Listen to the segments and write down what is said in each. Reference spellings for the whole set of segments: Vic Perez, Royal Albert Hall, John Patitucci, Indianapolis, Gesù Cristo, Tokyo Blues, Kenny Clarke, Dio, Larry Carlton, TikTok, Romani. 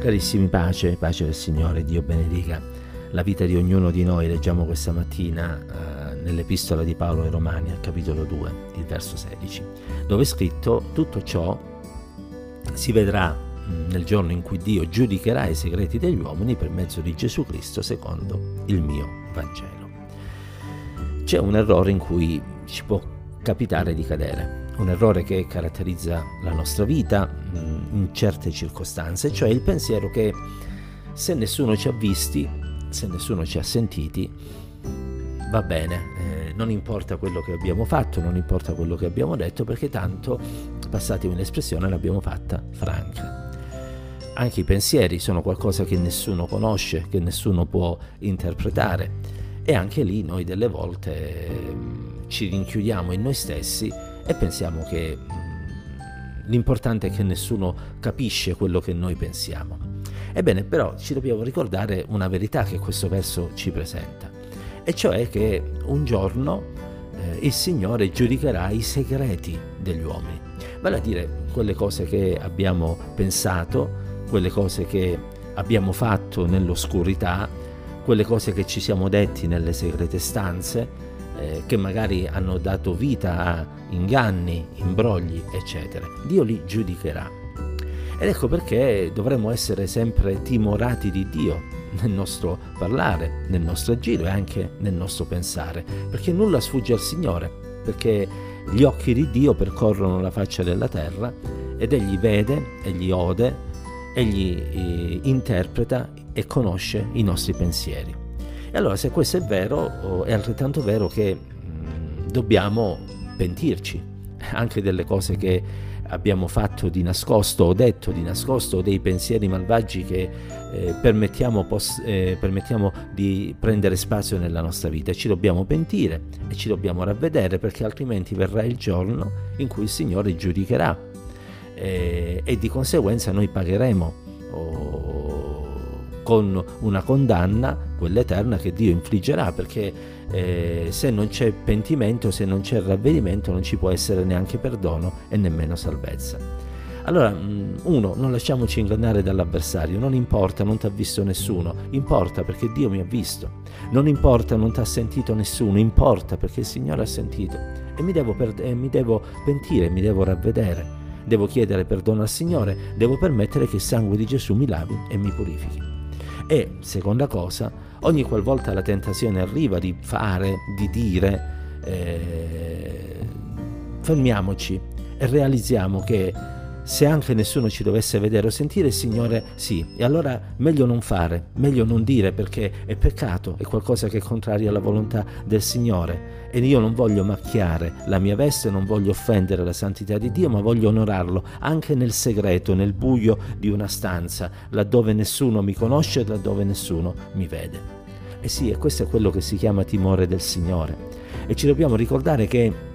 Carissimi, pace, pace del Signore, Dio benedica la vita di ognuno di noi. Leggiamo questa mattina nell'Epistola di Paolo ai Romani, al capitolo 2, il verso 16, dove è scritto: tutto ciò si vedrà nel giorno in cui Dio giudicherà i segreti degli uomini per mezzo di Gesù Cristo secondo il mio Vangelo. C'è un errore in cui ci può capitare di cadere, un errore che caratterizza la nostra vita in certe circostanze, cioè il pensiero che se nessuno ci ha visti, se nessuno ci ha sentiti, va bene, non importa quello che abbiamo fatto, non importa quello che abbiamo detto, perché tanto, passatemi un'espressione, l'abbiamo fatta franca. Anche i pensieri sono qualcosa che nessuno conosce, che nessuno può interpretare, e anche lì noi delle volte ci rinchiudiamo in noi stessi e pensiamo che l'importante è che nessuno capisce quello che noi pensiamo. Ebbene, però ci dobbiamo ricordare una verità che questo verso ci presenta, e cioè che un giorno il Signore giudicherà i segreti degli uomini, vale a dire quelle cose che abbiamo pensato, quelle cose che abbiamo fatto nell'oscurità, quelle cose che ci siamo detti nelle segrete stanze, che magari hanno dato vita a inganni, imbrogli, eccetera. Dio li giudicherà. Ed ecco perché dovremmo essere sempre timorati di Dio nel nostro parlare, nel nostro agire e anche nel nostro pensare, perché nulla sfugge al Signore, perché gli occhi di Dio percorrono la faccia della terra ed Egli vede, Egli ode, Egli interpreta e conosce i nostri pensieri. E allora, se questo è vero, è altrettanto vero che dobbiamo pentirci anche delle cose che abbiamo fatto di nascosto o detto di nascosto, o dei pensieri malvagi che permettiamo di prendere spazio nella nostra vita. Ci dobbiamo pentire e ci dobbiamo ravvedere, perché altrimenti verrà il giorno in cui il Signore giudicherà. E di conseguenza noi pagheremo con una condanna, quella eterna, che Dio infliggerà, perché se non c'è pentimento, se non c'è ravvedimento, non ci può essere neanche perdono e nemmeno salvezza. Allora, uno, non lasciamoci ingannare dall'avversario. Non importa, non ti ha visto nessuno, importa perché Dio mi ha visto. Non importa, non ti ha sentito nessuno, importa perché il Signore ha sentito, e mi devo pentire, mi devo ravvedere. Devo chiedere perdono al Signore, devo permettere che il sangue di Gesù mi lavi e mi purifichi. E, seconda cosa, ogni qualvolta la tentazione arriva di fare, di dire, fermiamoci e realizziamo che se anche nessuno ci dovesse vedere o sentire, il Signore sì, e allora meglio non fare, meglio non dire, perché è peccato, è qualcosa che è contrario alla volontà del Signore, e io non voglio macchiare la mia veste, non voglio offendere la santità di Dio, ma voglio onorarlo anche nel segreto, nel buio di una stanza, laddove nessuno mi conosce, laddove nessuno mi vede. E sì, e questo è quello che si chiama timore del Signore, e ci dobbiamo ricordare che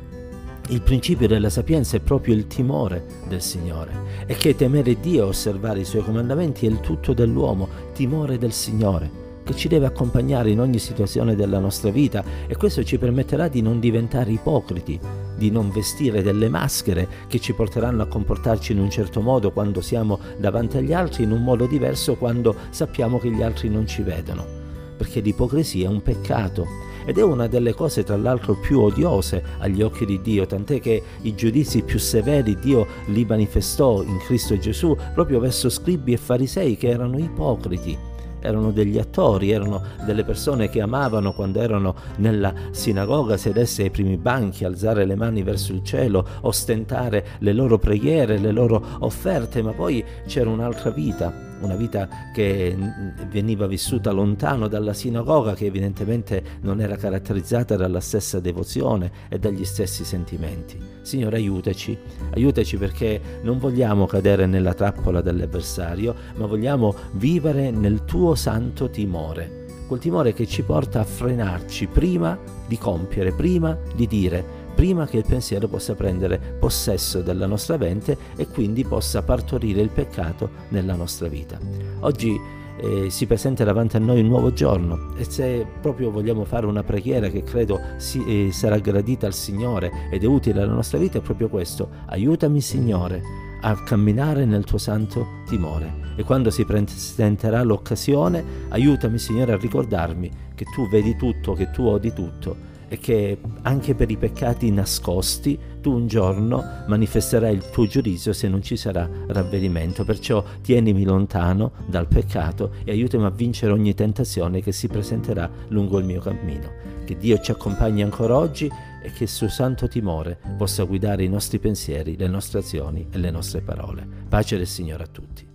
il principio della sapienza è proprio il timore del Signore, e che temere Dio e osservare i Suoi comandamenti è il tutto dell'uomo, timore del Signore, che ci deve accompagnare in ogni situazione della nostra vita, e questo ci permetterà di non diventare ipocriti, di non vestire delle maschere che ci porteranno a comportarci in un certo modo quando siamo davanti agli altri, in un modo diverso quando sappiamo che gli altri non ci vedono. Perché l'ipocrisia è un peccato, ed è una delle cose tra l'altro più odiose agli occhi di Dio, tant'è che i giudizi più severi Dio li manifestò in Cristo Gesù proprio verso scribi e farisei che erano ipocriti, erano degli attori, erano delle persone che amavano, quando erano nella sinagoga, sedersi ai primi banchi, alzare le mani verso il cielo, ostentare le loro preghiere, le loro offerte, ma poi c'era un'altra vita, una vita che veniva vissuta lontano dalla sinagoga, che evidentemente non era caratterizzata dalla stessa devozione e dagli stessi sentimenti. Signore, aiutaci, aiutaci, perché non vogliamo cadere nella trappola dell'avversario, ma vogliamo vivere nel tuo santo timore, quel timore che ci porta a frenarci prima di compiere, prima di dire, prima che il pensiero possa prendere possesso della nostra mente e quindi possa partorire il peccato nella nostra vita. Oggi si presenta davanti a noi un nuovo giorno, e se proprio vogliamo fare una preghiera che credo sarà gradita al Signore ed è utile alla nostra vita, è proprio questo: aiutami Signore a camminare nel tuo santo timore. E quando si presenterà l'occasione, aiutami, Signore, a ricordarmi che tu vedi tutto, che tu odi tutto, e che anche per i peccati nascosti tu un giorno manifesterai il tuo giudizio se non ci sarà ravvedimento. Perciò tienimi lontano dal peccato e aiutami a vincere ogni tentazione che si presenterà lungo il mio cammino. Che Dio ci accompagni ancora oggi e che il suo santo timore possa guidare i nostri pensieri, le nostre azioni e le nostre parole. Pace del Signore a tutti.